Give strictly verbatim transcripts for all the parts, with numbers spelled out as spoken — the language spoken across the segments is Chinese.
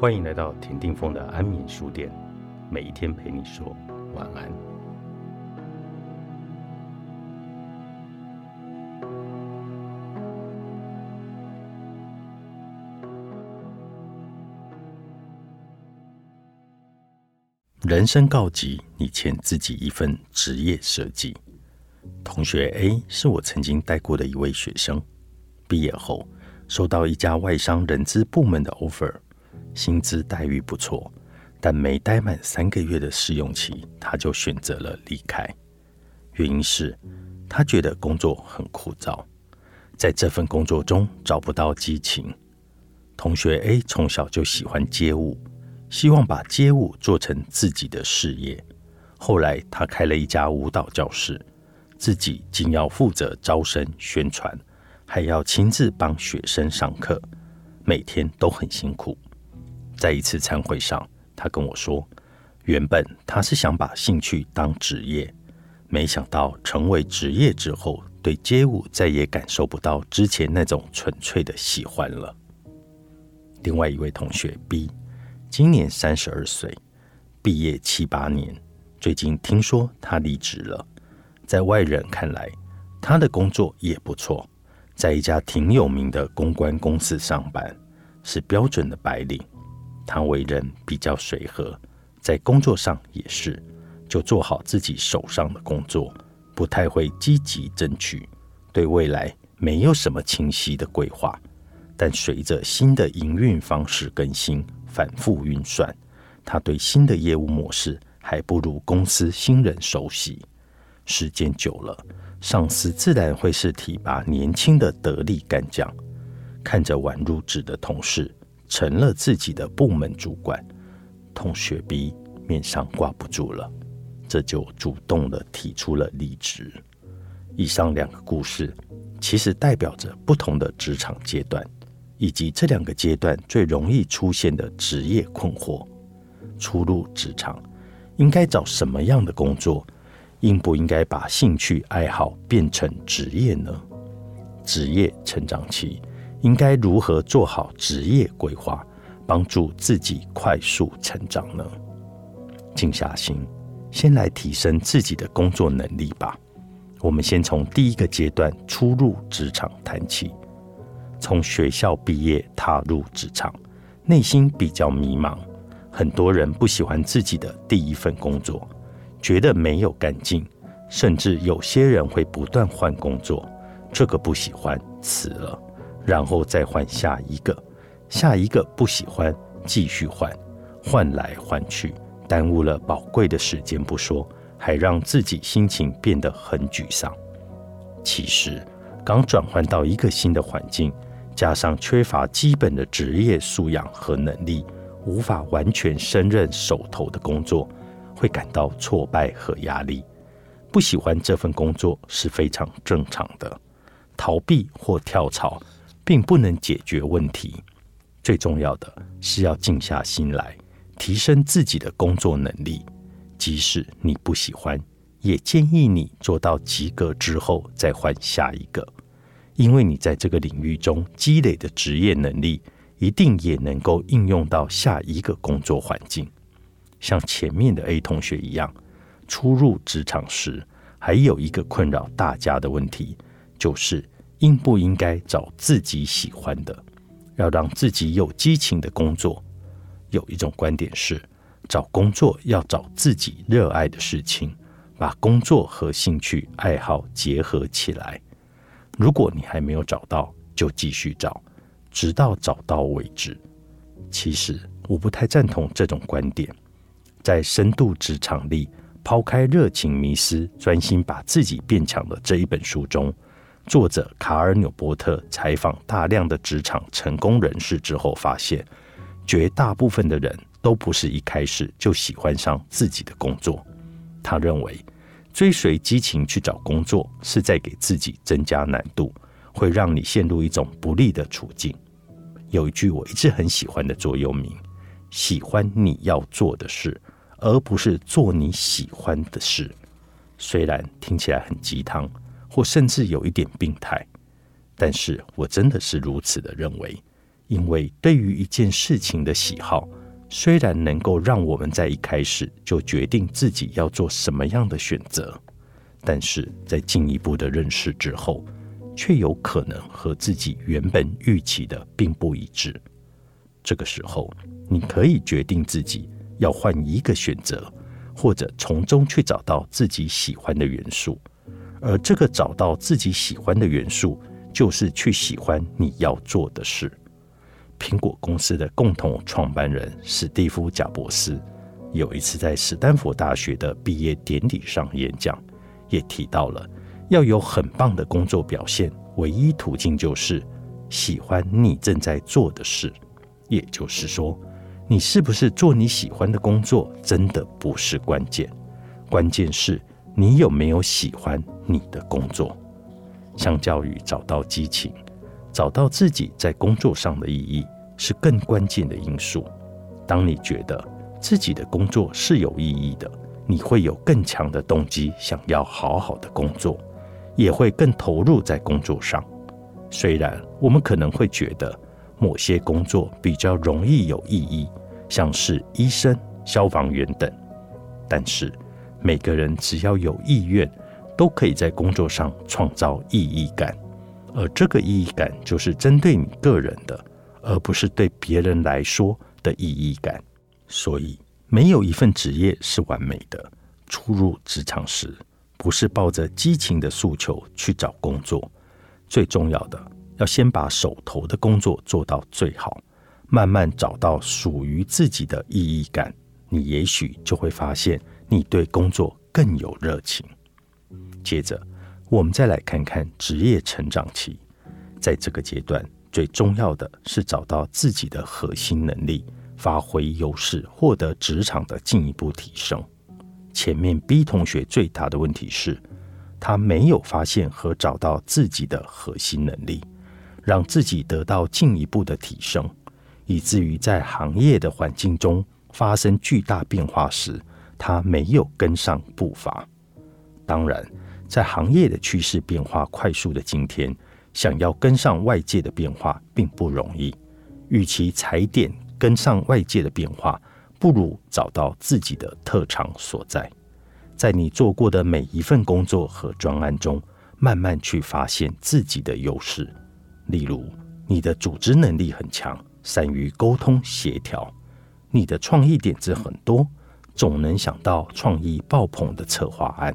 欢迎来到田定峰的安眠书店，每一天陪你说晚安。人生告急，你欠自己一份职业设计。同学 A 是我曾经带过的一位学生，毕业后收到一家外商人资部门的 offer， 薪资待遇不错，但没待满三个月的试用期，他就选择了离开。原因是他觉得工作很枯燥，在这份工作中找不到激情。同学 A 从小就喜欢街舞，希望把街舞做成自己的事业。后来他开了一家舞蹈教室，自己竟要负责招生宣传，还要亲自帮学生上课，每天都很辛苦。在一次餐会上，他跟我说，原本他是想把兴趣当职业，没想到成为职业之后，对街舞再也感受不到之前那种纯粹的喜欢了。另外一位同学 B， 今年三十二岁，毕业七八年，最近听说他离职了。在外人看来，他的工作也不错，在一家挺有名的公关公司上班，是标准的白领。他为人比较随和，在工作上也是，就做好自己手上的工作，不太会积极争取，对未来没有什么清晰的规划。但随着新的营运方式更新，反复运算，他对新的业务模式还不如公司新人熟悉。时间久了，上司自然会是提拔年轻的得力干将。看着晚入职的同事成了自己的部门主管，同学 B 面上挂不住了，这就主动的提出了离职。以上两个故事其实代表着不同的职场阶段，以及这两个阶段最容易出现的职业困惑。初入职场，应该找什么样的工作？应不应该把兴趣爱好变成职业呢？职业成长期应该如何做好职业规划，帮助自己快速成长呢？静下心，先来提升自己的工作能力吧。我们先从第一个阶段初入职场谈起。从学校毕业踏入职场，内心比较迷茫，很多人不喜欢自己的第一份工作，觉得没有干劲，甚至有些人会不断换工作，这个不喜欢，辞了，然后再换下一个，下一个不喜欢，继续换，换来换去，耽误了宝贵的时间不说，还让自己心情变得很沮丧。其实，刚转换到一个新的环境，加上缺乏基本的职业素养和能力，无法完全胜任手头的工作，会感到挫败和压力。不喜欢这份工作是非常正常的，逃避或跳槽并不能解决问题。最重要的是要静下心来，提升自己的工作能力。即使你不喜欢，也建议你做到及格之后再换下一个，因为你在这个领域中积累的职业能力，一定也能够应用到下一个工作环境。像前面的 A 同学一样，初入职场时还有一个困扰大家的问题，就是应不应该找自己喜欢的，要让自己有激情的工作。有一种观点是，找工作要找自己热爱的事情，把工作和兴趣爱好结合起来。如果你还没有找到，就继续找，直到找到为止。其实我不太赞同这种观点。在深度职场里，抛开热情迷失，专心把自己变强的这一本书中，作者卡尔纽波特采访大量的职场成功人士之后发现，绝大部分的人都不是一开始就喜欢上自己的工作。他认为，追随激情去找工作是在给自己增加难度，会让你陷入一种不利的处境。有一句我一直很喜欢的座右铭，喜欢你要做的事，而不是做你喜欢的事。虽然听起来很鸡汤，或甚至有一点病态，但是我真的是如此的认为。因为对于一件事情的喜好，虽然能够让我们在一开始就决定自己要做什么样的选择，但是在进一步的认识之后，却有可能和自己原本预期的并不一致。这个时候，你可以决定自己要换一个选择，或者从中去找到自己喜欢的元素，而这个找到自己喜欢的元素，就是去喜欢你要做的事。苹果公司的共同创办人史蒂夫·贾伯斯有一次在史丹佛大学的毕业典礼上演讲，也提到了要有很棒的工作表现，唯一途径就是喜欢你正在做的事。也就是说，你是不是做你喜欢的工作真的不是关键，关键是你有没有喜欢你的工作。相较于找到激情，找到自己在工作上的意义是更关键的因素。当你觉得自己的工作是有意义的，你会有更强的动机想要好好的工作，也会更投入在工作上。虽然我们可能会觉得某些工作比较容易有意义，像是医生、消防员等，但是每个人只要有意愿，都可以在工作上创造意义感，而这个意义感就是针对你个人的，而不是对别人来说的意义感。所以没有一份职业是完美的，初入职场时不是抱着激情的诉求去找工作，最重要的要先把手头的工作做到最好，慢慢找到属于自己的意义感，你也许就会发现你对工作更有热情。接着我们再来看看职业成长期，在这个阶段最重要的是找到自己的核心能力，发挥优势，获得职场的进一步提升。前面 B 同学最大的问题是他没有发现和找到自己的核心能力，让自己得到进一步的提升，以至于在行业的环境中发生巨大变化时，他没有跟上步伐。当然，在行业的趋势变化快速的今天，想要跟上外界的变化并不容易，与其踩点跟上外界的变化，不如找到自己的特长所在，在你做过的每一份工作和专案中，慢慢去发现自己的优势。例如，你的组织能力很强，善于沟通协调，你的创意点子很多，总能想到创意爆棚的策划案，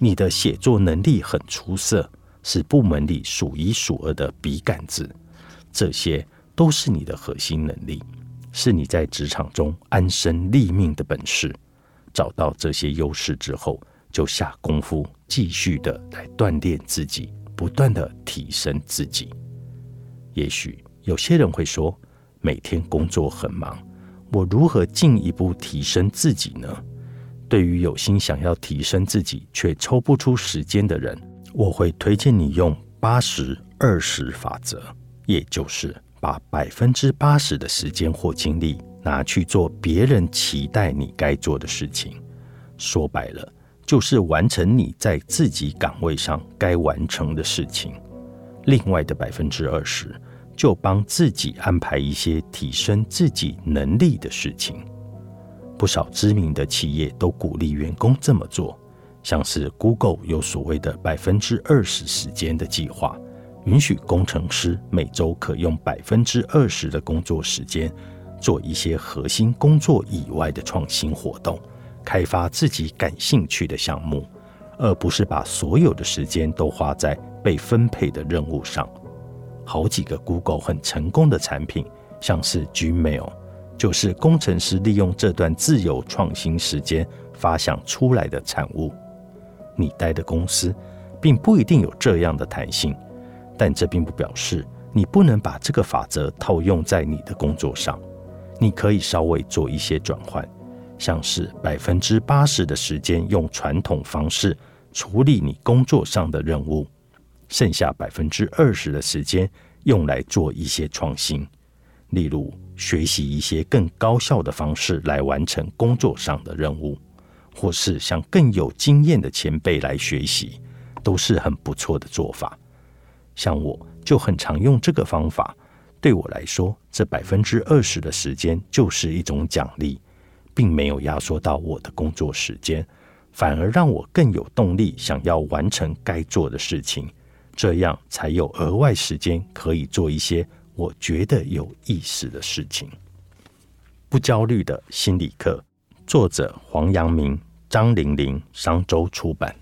你的写作能力很出色，是部门里数一数二的笔杆子，这些都是你的核心能力，是你在职场中安身立命的本事。找到这些优势之后，就下功夫继续的来锻炼自己，不断的提升自己。也许有些人会说，每天工作很忙，我如何进一步提升自己呢？对于有心想要提升自己却抽不出时间的人，我会推荐你用 八十二十 法则，也就是把 百分之八十 的时间或精力拿去做别人期待你该做的事情。说白了，就是完成你在自己岗位上该完成的事情，另外的 百分之二十 就帮自己安排一些提升自己能力的事情。不少知名的企业都鼓励员工这么做，像是 Google 有所谓的 百分之二十 时间的计划，允许工程师每周可用 百分之二十 的工作时间做一些核心工作以外的创新活动，开发自己感兴趣的项目，而不是把所有的时间都花在被分配的任务上。好几个 Google 很成功的产品，像是 Gmail，就是工程师利用这段自由创新时间发想出来的产物。你待的公司并不一定有这样的弹性，但这并不表示你不能把这个法则套用在你的工作上。你可以稍微做一些转换，像是 百分之八十 的时间用传统方式处理你工作上的任务，剩下 百分之二十 的时间用来做一些创新，例如学习一些更高效的方式来完成工作上的任务，或是向更有经验的前辈来学习，都是很不错的做法。像我就很常用这个方法，对我来说，这 百分之二十 的时间就是一种奖励，并没有压缩到我的工作时间，反而让我更有动力想要完成该做的事情，这样才有额外时间可以做一些我觉得有意思的事情。不焦虑的心理课，作者黄阳明，张玲玲，商周出版。